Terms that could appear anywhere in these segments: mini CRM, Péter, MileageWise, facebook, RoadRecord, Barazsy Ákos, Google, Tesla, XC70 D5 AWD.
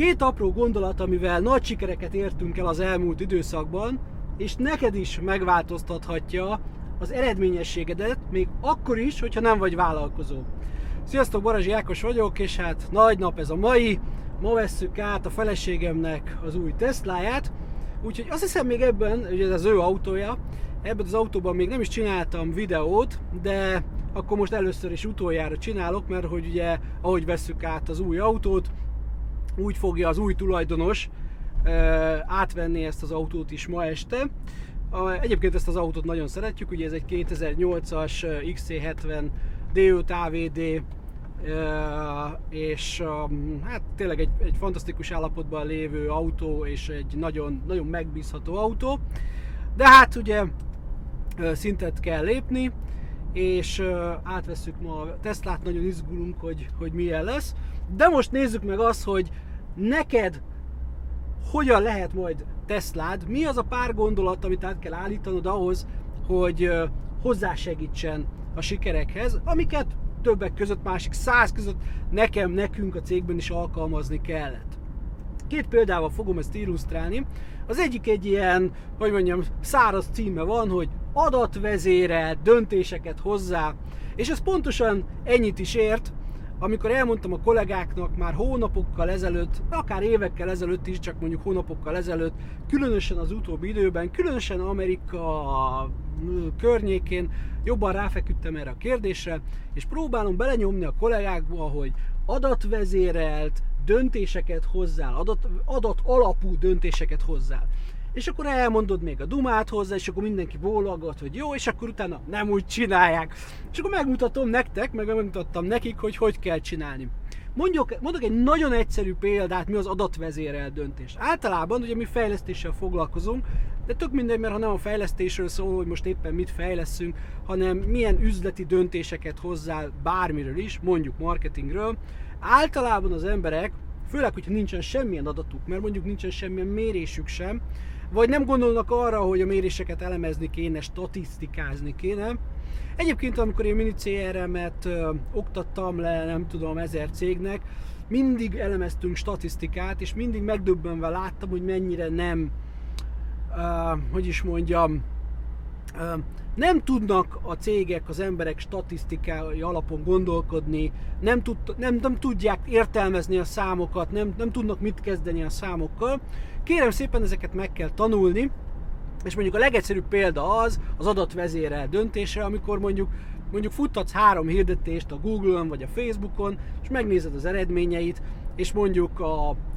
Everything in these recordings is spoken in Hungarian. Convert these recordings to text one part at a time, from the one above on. Két apró gondolat, amivel nagy sikereket értünk el az elmúlt időszakban, és neked is megváltoztathatja az eredményességedet, még akkor is, hogyha nem vagy vállalkozó. Sziasztok, Barazsy Ákos vagyok, és hát nagy nap ez a mai. Ma vesszük át a feleségemnek az új Tesláját, úgyhogy azt hiszem még ebben, ugye ez az ő autója, ebben az autóban még nem is csináltam videót, de akkor most először is utoljára csinálok, mert hogy ugye ahogy vesszük át az új autót, úgy fogja az új tulajdonos átvenni ezt az autót is ma este. Egyébként ezt az autót nagyon szeretjük, ugye ez egy 2008-as XC70 D5 AWD, és hát tényleg egy fantasztikus állapotban lévő autó, és egy nagyon, nagyon megbízható autó. De hát ugye szintet kell lépni, és átveszük ma a Teslát, nagyon izgulunk, hogy milyen lesz. De most nézzük meg azt, hogy neked hogyan lehet majd Teslád, mi az a pár gondolat, amit át kell állítanod ahhoz, hogy hozzásegítsen a sikerekhez, amiket többek között, másik 100 között nekünk a cégben is alkalmazni kellett. Két példával fogom ezt illusztrálni. Az egyik egy ilyen, hogy mondjam, száraz címe van, hogy adatvezére döntéseket hozzá, és ez pontosan ennyit is ért, amikor elmondtam a kollégáknak már hónapokkal ezelőtt, akár évekkel ezelőtt is, csak mondjuk hónapokkal ezelőtt, különösen az utóbbi időben, különösen Amerika környékén jobban ráfeküdtem erre a kérdésre, és próbálom belenyomni a kollégákba, hogy adatvezérelt döntéseket hozzál, adat alapú döntéseket hozzál. És akkor elmondod még a dumát hozzá, és akkor mindenki bólogat, hogy jó, és akkor utána nem úgy csinálják. És akkor megmutatom nektek, meg megmutattam nekik, hogy kell csinálni. Mondok egy nagyon egyszerű példát, mi az adatvezérelt döntés. Általában ugye mi fejlesztéssel foglalkozunk, de tök mindegy, mert ha nem a fejlesztésről szól, hogy most éppen mit fejleszünk, hanem milyen üzleti döntéseket hozzál bármiről is, mondjuk marketingről. Általában az emberek, főleg, hogyha nincsen semmilyen adatuk, mert mondjuk nincsen semmilyen mérésük sem, vagy nem gondolnak arra, hogy a méréseket elemezni kéne, statisztikázni kéne. Egyébként, amikor én mini CRM-et oktattam le, nem tudom, 1000 cégnek, mindig elemeztünk statisztikát, és mindig megdöbbenve láttam, hogy mennyire nem, nem tudnak a cégek, az emberek statisztikai alapon gondolkodni, nem tudják értelmezni a számokat, nem tudnak mit kezdeni a számokkal. Kérem szépen, ezeket meg kell tanulni, és mondjuk a legegyszerűbb példa az adatvezérelt döntésre, amikor mondjuk futtatsz 3 hirdetést a Google-on vagy a Facebookon, és megnézed az eredményeit, és mondjuk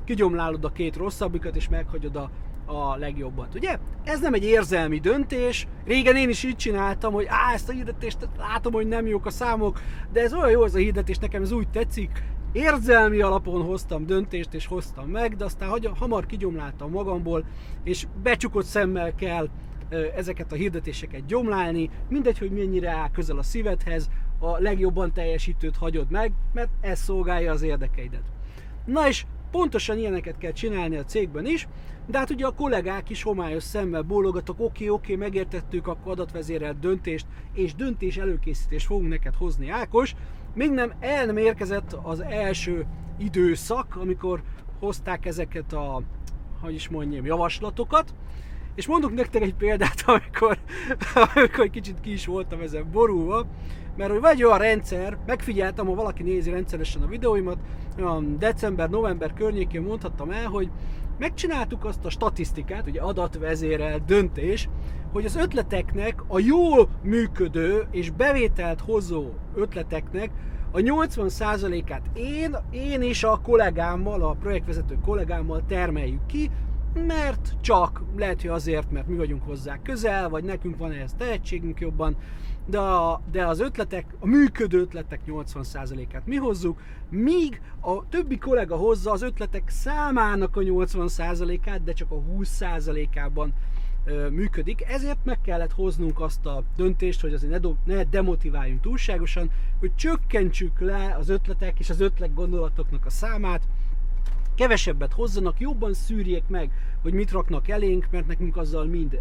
kigyomlálod a 2 rosszabbikat, és meghagyod a legjobbat, ugye? Ez nem egy érzelmi döntés, régen én is így csináltam, hogy ezt a hirdetést látom, hogy nem jók a számok, de ez olyan jó ez a hirdetés, nekem ez úgy tetszik, érzelmi alapon hoztam döntést és hoztam meg, de aztán hamar kigyomláltam magamból, és becsukott szemmel kell ezeket a hirdetéseket gyomlálni, mindegy, hogy mennyire áll közel a szívedhez, a legjobban teljesítőt hagyod meg, mert ez szolgálja az érdekeidet. Na és pontosan ilyeneket kell csinálni a cégben is, de hát ugye a kollégák is homályos szemmel bólogatok, oké, megértettük, akkor adatvezérelt döntést és döntés előkészítést fogunk neked hozni, Ákos. Még nem elmérkezett az első időszak, amikor hozták ezeket a, javaslatokat, és mondok nektek egy példát, amikor kicsit ki is voltam ezen borulva, mert hogy vagy olyan rendszer, megfigyeltem, ha valaki nézi rendszeresen a videóimat, december-november környékén mondhattam el, hogy megcsináltuk azt a statisztikát, ugye adatvezérelt döntés, hogy az ötleteknek, a jól működő és bevételt hozó ötleteknek a 80%-át én és a kollégámmal, a projektvezető kollégámmal termeljük ki, mert csak, lehet, hogy azért, mert mi vagyunk hozzá közel, vagy nekünk van ehhez tehetségünk jobban, de az ötletek, a működő ötletek 80%-át mi hozzuk, míg a többi kollega hozza az ötletek számának a 80%-át, de csak a 20%-ában működik. Ezért meg kellett hoznunk azt a döntést, hogy azért ne demotiváljunk túlságosan, hogy csökkentsük le az ötletek és az ötletgondolatoknak a számát, kevesebbet hozzanak, jobban szűrjék meg, hogy mit raknak elénk, mert nekünk azzal mind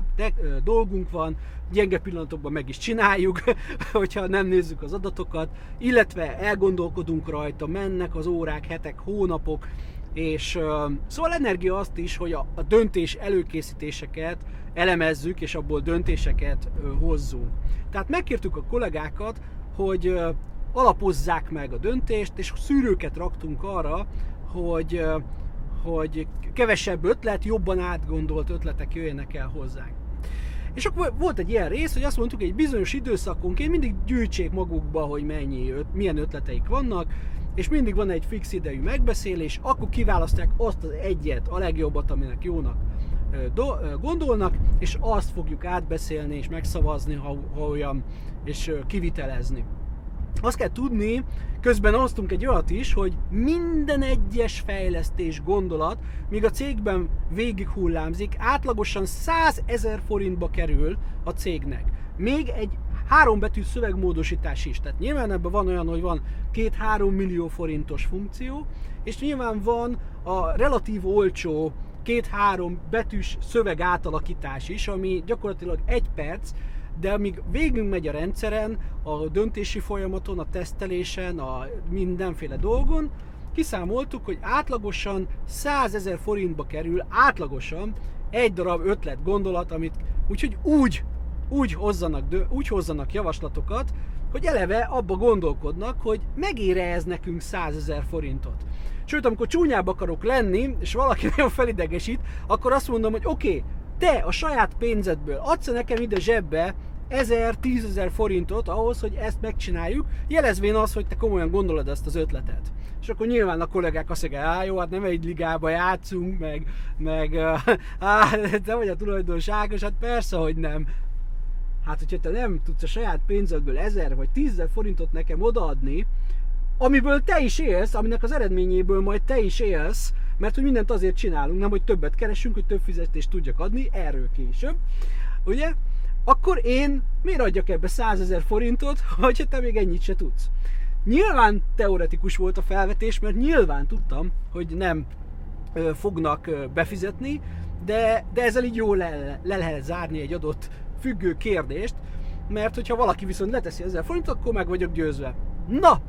dolgunk van, gyenge pillanatokban meg is csináljuk, hogyha nem nézzük az adatokat, illetve elgondolkodunk rajta, mennek az órák, hetek, hónapok, És szóval energia azt is, hogy a döntés előkészítéseket elemezzük, és abból döntéseket hozzunk. Tehát megkértük a kollégákat, hogy alapozzák meg a döntést, és szűrőket raktunk arra, hogy kevesebb ötlet, jobban átgondolt ötletek jöjjenek el hozzánk. És akkor volt egy ilyen rész, hogy azt mondtuk, hogy egy bizonyos időszakonként mindig gyűjtsék magukba, hogy milyen ötleteik vannak, és mindig van egy fix idejű megbeszélés, akkor kiválasztják azt az egyet, a legjobbat, aminek jónak gondolnak, és azt fogjuk átbeszélni és megszavazni, ha olyan, és kivitelezni. Azt kell tudni, közben osztunk egy olyat is, hogy minden egyes fejlesztés gondolat, míg a cégben végig hullámzik, átlagosan 100 000 forintba kerül a cégnek. Még egy 3 betű szövegmódosítás is. Tehát nyilván ebben van olyan, hogy van 2-3 millió forintos funkció, és nyilván van a relatív olcsó 2-3 betűs szöveg átalakítás is, ami gyakorlatilag 1 perc, de amíg végünk megy a rendszeren, a döntési folyamaton, a tesztelésen, a mindenféle dolgon, kiszámoltuk, hogy átlagosan 100 000 forintba kerül, átlagosan egy darab ötlet, gondolat, amit úgy hozzanak javaslatokat, hogy eleve abba gondolkodnak, hogy megére ez nekünk 100 000 forintot. Sőt, amikor csúnyább akarok lenni, és valaki nagyon felidegesít, akkor azt mondom, hogy oké, te a saját pénzedből adsz nekem ide zsebbe 1000-10 000 forintot ahhoz, hogy ezt megcsináljuk, jelezvén az, hogy te komolyan gondolod ezt az ötletet. És akkor nyilván a kollégák azt mondják, jó, hát nem egy ligába játszunk, meg te vagy a tulajdonos, hát persze, hogy nem. Hát, hogyha te nem tudsz a saját pénzedből 1000 vagy 10 000 forintot nekem odaadni, amiből te is élsz, aminek az eredményéből majd te is élsz, mert hogy mindent azért csinálunk, nem, hogy többet keresünk, hogy több fizetést tudjak adni, erről később, ugye? Akkor én miért adjak ebbe 100 000 forintot, hogyha te még ennyit se tudsz? Nyilván teoretikus volt a felvetés, mert nyilván tudtam, hogy nem fognak befizetni, de ezzel így jól le lehet zárni egy adott függő kérdést, mert hogyha valaki viszont leteszi 1000 forintot, akkor meg vagyok győzve. Na!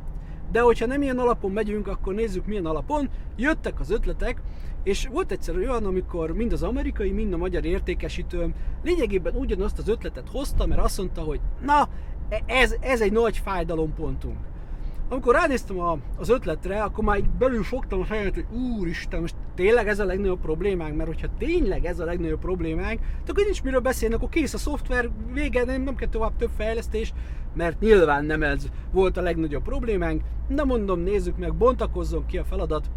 De hogyha nem ilyen alapon megyünk, akkor nézzük milyen alapon. Jöttek az ötletek, és volt egyszer olyan, amikor mind az amerikai, mind a magyar értékesítőm lényegében ugyanazt az ötletet hozta, mert azt mondta, hogy na, ez egy nagy fájdalompontunk. Amikor ránéztem az ötletre, akkor már belül fogtam a fejemet, hogy úristen, most tényleg ez a legnagyobb problémánk, mert hogyha tényleg ez a legnagyobb problémánk, akkor nincs miről beszélni, akkor kész a szoftver, vége, nem kell tovább több fejlesztés, mert nyilván nem ez volt a legnagyobb problémánk. Na mondom, nézzük meg, bontakozzon ki a feladat,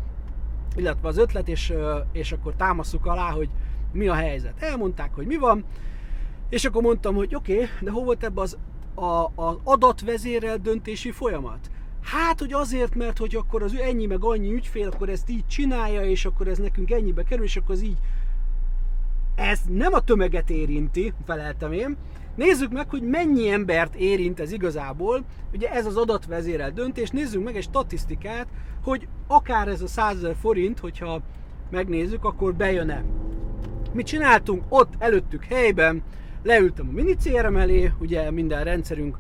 illetve az ötlet, és akkor támasszuk alá, hogy mi a helyzet. Elmondták, hogy mi van, és akkor mondtam, hogy oké, de hol volt ebben az adatvezérelt döntési folyamat? Hát, hogy azért, mert hogy akkor az ennyi meg annyi ügyfél, akkor ezt így csinálja, és akkor ez nekünk ennyibe kerül, és akkor az így... Ez nem a tömeget érinti, feleltem én. Nézzük meg, hogy mennyi embert érint ez igazából. Ugye ez az adatvezérelt döntés, nézzünk meg egy statisztikát, hogy akár ez a 100 000 forint, hogyha megnézzük, akkor bejön-e. Mi csináltunk ott előttük helyben, leültem a mini CRM elé, ugye minden rendszerünk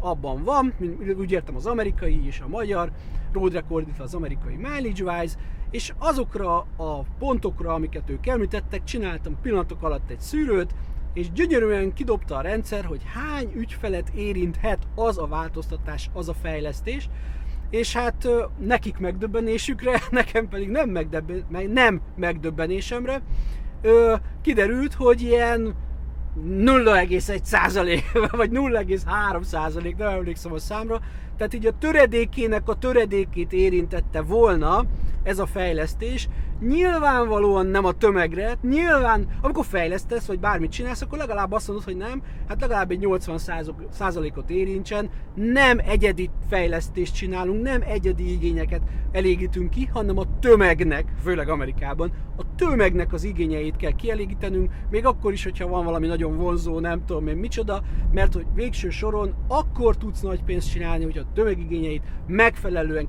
abban van, úgy értem az amerikai és a magyar, roadrecord, az amerikai mileagewise, és azokra a pontokra, amiket ők említettek, csináltam pillanatok alatt egy szűrőt, és gyönyörűen kidobta a rendszer, hogy hány ügyfelet érinthet az a változtatás, az a fejlesztés, és hát nekik megdöbbenésükre, nekem pedig nem megdöbbenésemre kiderült, hogy ilyen 0,1% vagy 0,3%, nem emlékszem a számra, tehát így a töredékének a töredékét érintette volna ez a fejlesztés. Nyilvánvalóan nem a tömegre, nyilván amikor fejlesztesz vagy bármit csinálsz, akkor legalább azt mondod, hogy nem, hát legalább egy 80%-ot érintsen, nem egyedi fejlesztést csinálunk, nem egyedi igényeket elégítünk ki, hanem a tömegnek, főleg Amerikában, a tömegnek az igényeit kell kielégítenünk, még akkor is, hogyha van valami nagyon vonzó, nem tudom én micsoda, mert hogy végső soron akkor tudsz nagy pénzt csinálni, hogy a tömegigényeit megfelelően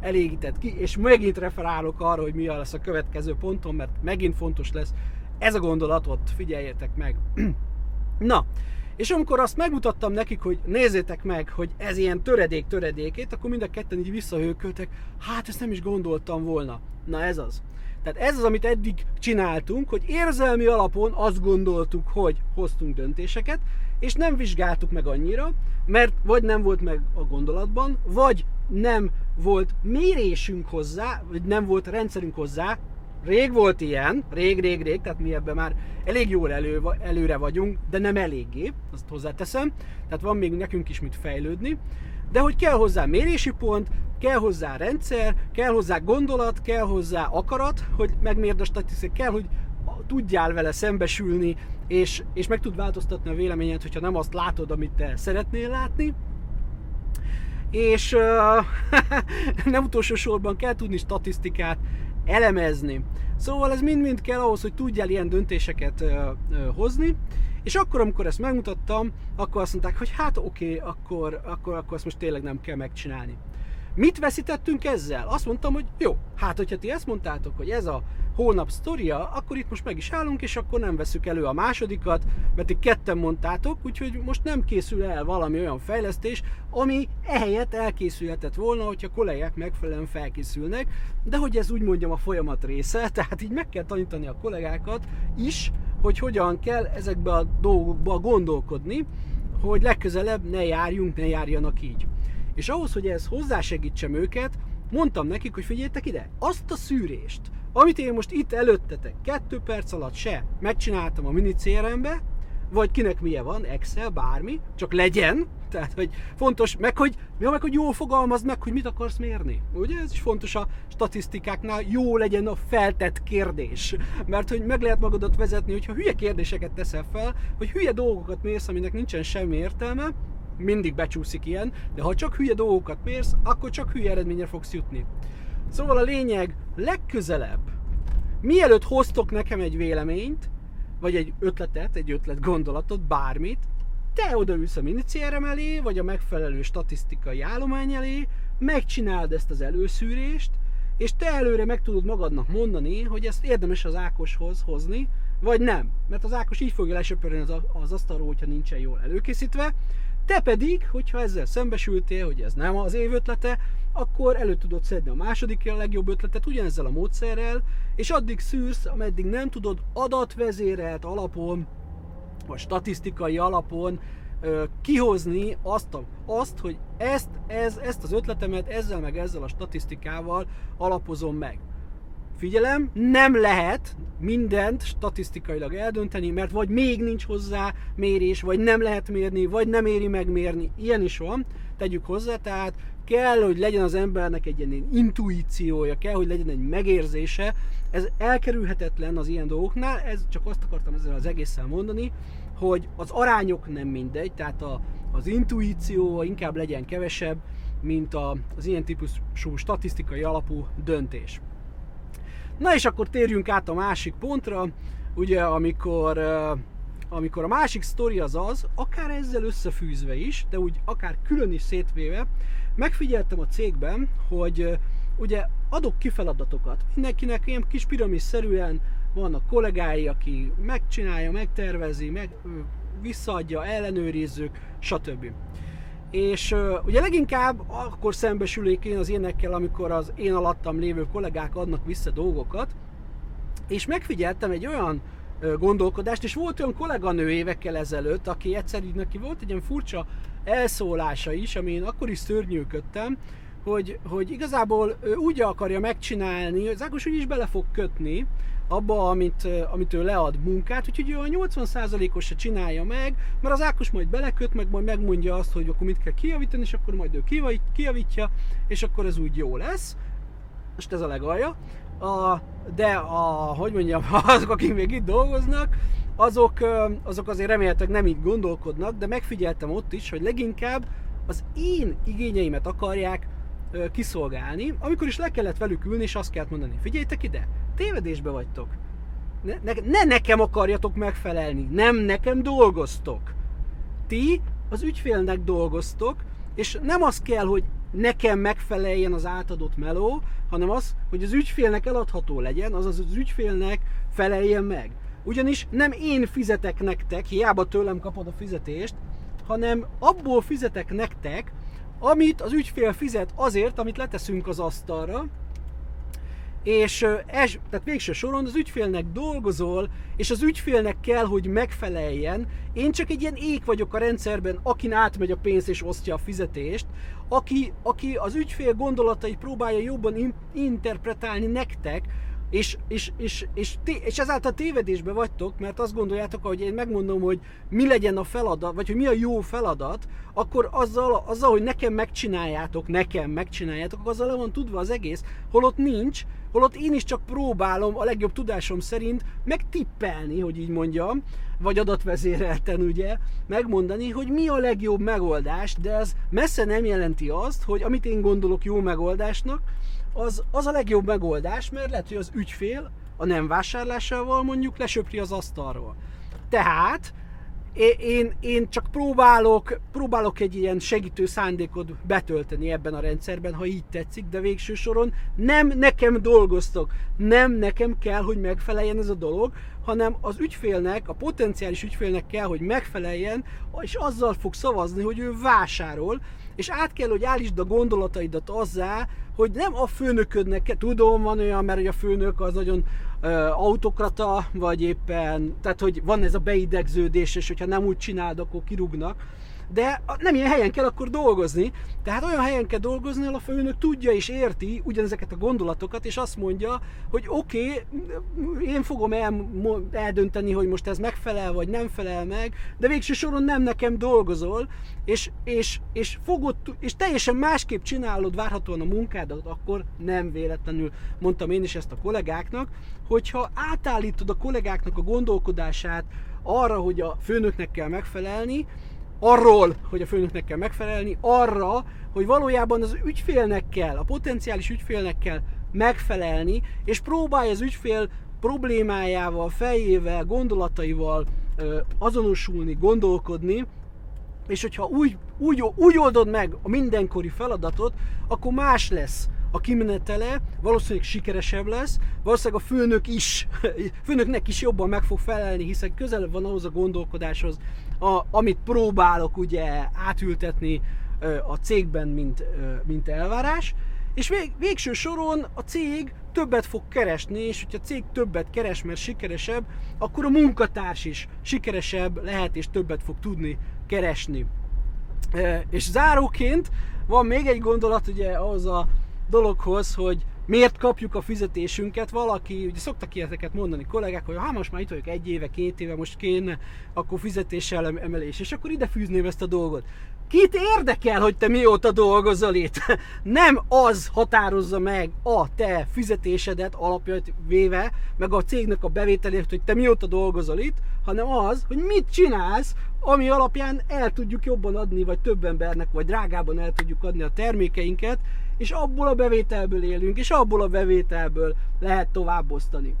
elégített ki, és megint referálok arra, hogy mi lesz a következő ponton, mert megint fontos lesz ez a gondolatot, figyeljetek meg. Na, És amikor azt megmutattam nekik, hogy nézzétek meg, hogy ez ilyen töredék-töredékét, akkor mind a ketten így visszahőköltek, hát ezt nem is gondoltam volna. Na ez az. Tehát ez az, amit eddig csináltunk, hogy érzelmi alapon azt gondoltuk, hogy hoztunk döntéseket, és nem vizsgáltuk meg annyira, mert vagy nem volt meg a gondolatban, vagy nem volt mérésünk hozzá, vagy nem volt rendszerünk hozzá. Rég volt ilyen, rég, tehát mi ebben már elég jól előre vagyunk, de nem eléggé, azt hozzáteszem. Tehát van még nekünk is mit fejlődni, de hogy kell hozzá mérési pont, kell hozzá rendszer, kell hozzá gondolat, kell hozzá akarat, hogy megmérd a statisztikát, kell, hogy tudjál vele szembesülni, és meg tud változtatni a véleményed, hogyha nem azt látod, amit te szeretnél látni. És nem utolsó sorban kell tudni statisztikát elemezni. Szóval ez mind-mind kell ahhoz, hogy tudjál ilyen döntéseket hozni, és akkor, amikor ezt megmutattam, akkor azt mondták, hogy hát oké, akkor ezt most tényleg nem kell megcsinálni. Mit veszítettünk ezzel? Azt mondtam, hogy jó, hát hogyha ti ezt mondtátok, hogy ez a hónap sztoria, akkor itt most meg is állunk, és akkor nem veszük elő a másodikat, mert ti ketten mondtátok, úgyhogy most nem készül el valami olyan fejlesztés, ami ehelyett elkészülhetett volna, hogyha kollégák megfelelően felkészülnek, de hogy ez úgy mondjam a folyamat része, tehát így meg kell tanítani a kollégákat is, hogy hogyan kell ezekbe a dolgokba gondolkodni, hogy legközelebb ne járjanak így. És ahhoz, hogy ez hozzásegítsem őket, mondtam nekik, hogy figyeljetek ide, azt a szűrést, amit én most itt előttetek 2 perc alatt se megcsináltam a mini CRM-be, vagy kinek milyen van, Excel, bármi, csak legyen, tehát hogy fontos, meg hogy jól fogalmazd meg, hogy mit akarsz mérni. Ugye ez is fontos a statisztikáknál, jó legyen a feltett kérdés, mert hogy meg lehet magadat vezetni, hogyha hülye kérdéseket teszel fel, vagy hülye dolgokat mérsz, aminek nincsen semmi értelme, mindig becsúszik ilyen, de ha csak hülye dolgokat mérsz, akkor csak hülye eredményre fogsz jutni. Szóval a lényeg, legközelebb, mielőtt hoztok nekem egy véleményt, vagy egy ötletet, egy ötletgondolatot, bármit, te odaülsz a mini CRM elé, vagy a megfelelő statisztikai állomány elé, megcsináld ezt az előszűrést, és te előre meg tudod magadnak mondani, hogy ezt érdemes az Ákoshoz hozni, vagy nem. Mert az Ákos így fogja lesöpörni az asztalról, hogyha nincsen jól előkészítve. Te pedig, hogyha ezzel szembesültél, hogy ez nem az év ötlete, akkor elő tudod szedni a második, a legjobb ötletet ugyanezzel a módszerrel, és addig szűrsz, ameddig nem tudod adatvezérelt alapon, vagy statisztikai alapon kihozni azt, hogy ezt az ötletemet ezzel meg ezzel a statisztikával alapozom meg. Figyelem, nem lehet mindent statisztikailag eldönteni, mert vagy még nincs hozzá mérés, vagy nem lehet mérni, vagy nem éri megmérni. Ilyen is van, tegyük hozzá, tehát kell, hogy legyen az embernek egy ilyen intuíciója, kell, hogy legyen egy megérzése. Ez elkerülhetetlen az ilyen dolgoknál, ez csak azt akartam ezzel az egésszel mondani, hogy az arányok nem mindegy, tehát az intuíció inkább legyen kevesebb, mint az ilyen típusú statisztikai alapú döntés. Na és akkor térjünk át a másik pontra, ugye amikor a másik sztori az, akár ezzel összefűzve is, de úgy akár külön is szétvéve, megfigyeltem a cégben, hogy ugye adok ki feladatokat. Mindenkinek ilyen kis piramisszerűen vannak kollégái, aki megcsinálja, megtervezi, visszaadja, ellenőrizzük, stb. És ugye leginkább akkor szembesülök én az ilyenekkel, amikor az én alattam lévő kollégák adnak vissza dolgokat, és megfigyeltem egy olyan gondolkodást, és volt olyan kolléganő évekkel ezelőtt, aki egyszer így neki volt egy ilyen furcsa elszólása is, ami én akkor is szörnyűködtem, hogy igazából ő úgy akarja megcsinálni, az Ákos úgy is bele fog kötni abba, amit ő lead munkát, úgyhogy olyan 80%-os se csinálja meg, mert az Ákos majd beleköt, meg majd megmondja azt, hogy akkor mit kell kijavítani, és akkor majd ő kijavítja, és akkor ez úgy jó lesz. Most ez a legalja. Azok, akik még itt dolgoznak, azok azért remélhetőleg nem így gondolkodnak, de megfigyeltem ott is, hogy leginkább az én igényeimet akarják kiszolgálni, amikor is le kellett velük ülni, és azt kellett mondani, figyeljtek ide, tévedésbe vagytok, ne nekem akarjatok megfelelni, nem nekem dolgoztok, ti az ügyfélnek dolgoztok, és nem az kell, hogy nekem megfeleljen az átadott meló, hanem az, hogy az ügyfélnek eladható legyen, azaz az ügyfélnek feleljen meg. Ugyanis nem én fizetek nektek, hiába tőlem kapod a fizetést, hanem abból fizetek nektek, amit az ügyfél fizet azért, amit leteszünk az asztalra, és tehát végső soron az ügyfélnek dolgozol, és az ügyfélnek kell, hogy megfeleljen. Én csak egy ilyen ék vagyok a rendszerben, akin átmegy a pénz és osztja a fizetést, aki az ügyfél gondolatait próbálja jobban interpretálni nektek, és ezáltal tévedésbe vagytok, mert azt gondoljátok, hogy én megmondom, hogy mi legyen a feladat, vagy hogy mi a jó feladat, akkor azzal hogy nekem megcsináljátok, azzal le van tudva az egész, holott nincs, holott én is csak próbálom a legjobb tudásom szerint megtippelni, hogy így mondjam, vagy adatvezérelten ugye, megmondani, hogy mi a legjobb megoldás, de ez messze nem jelenti azt, hogy amit én gondolok jó megoldásnak, az a legjobb megoldás, mert lehet, hogy az ügyfél a nem vásárlásával mondjuk lesöpri az asztalról. Tehát én csak próbálok egy ilyen segítő szándékot betölteni ebben a rendszerben, ha így tetszik, de végső soron nem nekem dolgoztok, nem nekem kell, hogy megfeleljen ez a dolog, hanem az ügyfélnek, a potenciális ügyfélnek kell, hogy megfeleljen, és azzal fog szavazni, hogy ő vásárol, és át kell, hogy állítsd a gondolataidat azzá, hogy nem a főnöködnek, tudom, van olyan, mert hogy a főnök az nagyon autokrata, vagy éppen, tehát hogy van ez a beidegződés, és hogyha nem úgy csináld, akkor kirúgnak, de nem ilyen helyen kell akkor dolgozni, tehát olyan helyen kell dolgozni, ahol a főnök tudja és érti ugyanezeket a gondolatokat, és azt mondja, hogy oké, én fogom eldönteni, hogy most ez megfelel, vagy nem felel meg, de végső soron nem nekem dolgozol, és teljesen másképp csinálod várhatóan a munkádat, akkor nem véletlenül mondtam én is ezt a kollégáknak, hogyha átállítod a kollégáknak a gondolkodását arra, hogy a főnöknek kell megfelelni, arra, hogy valójában az ügyfélnek kell, a potenciális ügyfélnek kell megfelelni, és próbálj az ügyfél problémájával, fejével, gondolataival azonosulni, gondolkodni, és hogyha úgy oldod meg a mindenkori feladatot, akkor más lesz a kimenetele, valószínűleg sikeresebb lesz, valószínűleg a főnöknek is jobban meg fog felelni, hiszen közelebb van ahhoz a gondolkodáshoz, amit próbálok ugye átültetni a cégben, mint elvárás, és végső soron a cég többet fog keresni, és hogyha a cég többet keres, mert sikeresebb, akkor a munkatárs is sikeresebb lehet, és többet fog tudni keresni. És záróként van még egy gondolat ugye ahhoz a dologhoz, hogy miért kapjuk a fizetésünket, valaki, ugye szoktak ilyeneket mondani kollégák, hogy ha most már itt vagyok 1 éve, 2 éve, most kéne, akkor fizetéssel emelés, és akkor ide fűzném ezt a dolgot. Kit érdekel, hogy te mióta dolgozol itt? Nem az határozza meg a te fizetésedet alapjait véve, meg a cégnek a bevételét, hogy te mióta dolgozol itt, hanem az, hogy mit csinálsz, ami alapján el tudjuk jobban adni, vagy több embernek, vagy drágában el tudjuk adni a termékeinket, és abból a bevételből élünk, és abból a bevételből lehet továbbosztani.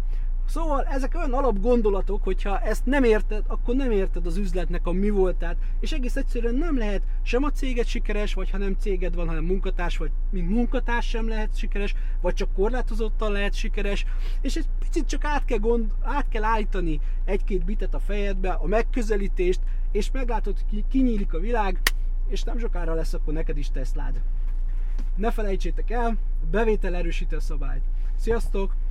Szóval ezek olyan alapgondolatok, hogyha ezt nem érted, akkor nem érted az üzletnek a mi voltát, és egész egyszerűen nem lehet sem a céged sikeres, vagy ha nem céged van, hanem munkatárs, vagy mint munkatárs sem lehet sikeres, vagy csak korlátozottan lehet sikeres, és egy picit csak át kell állítani 1-2 bitet a fejedbe, a megközelítést, és meglátod, hogy kinyílik a világ, és nem sokára lesz akkor neked is Teslád. Ne felejtsétek el, bevétel erősítő szabályt. Sziasztok!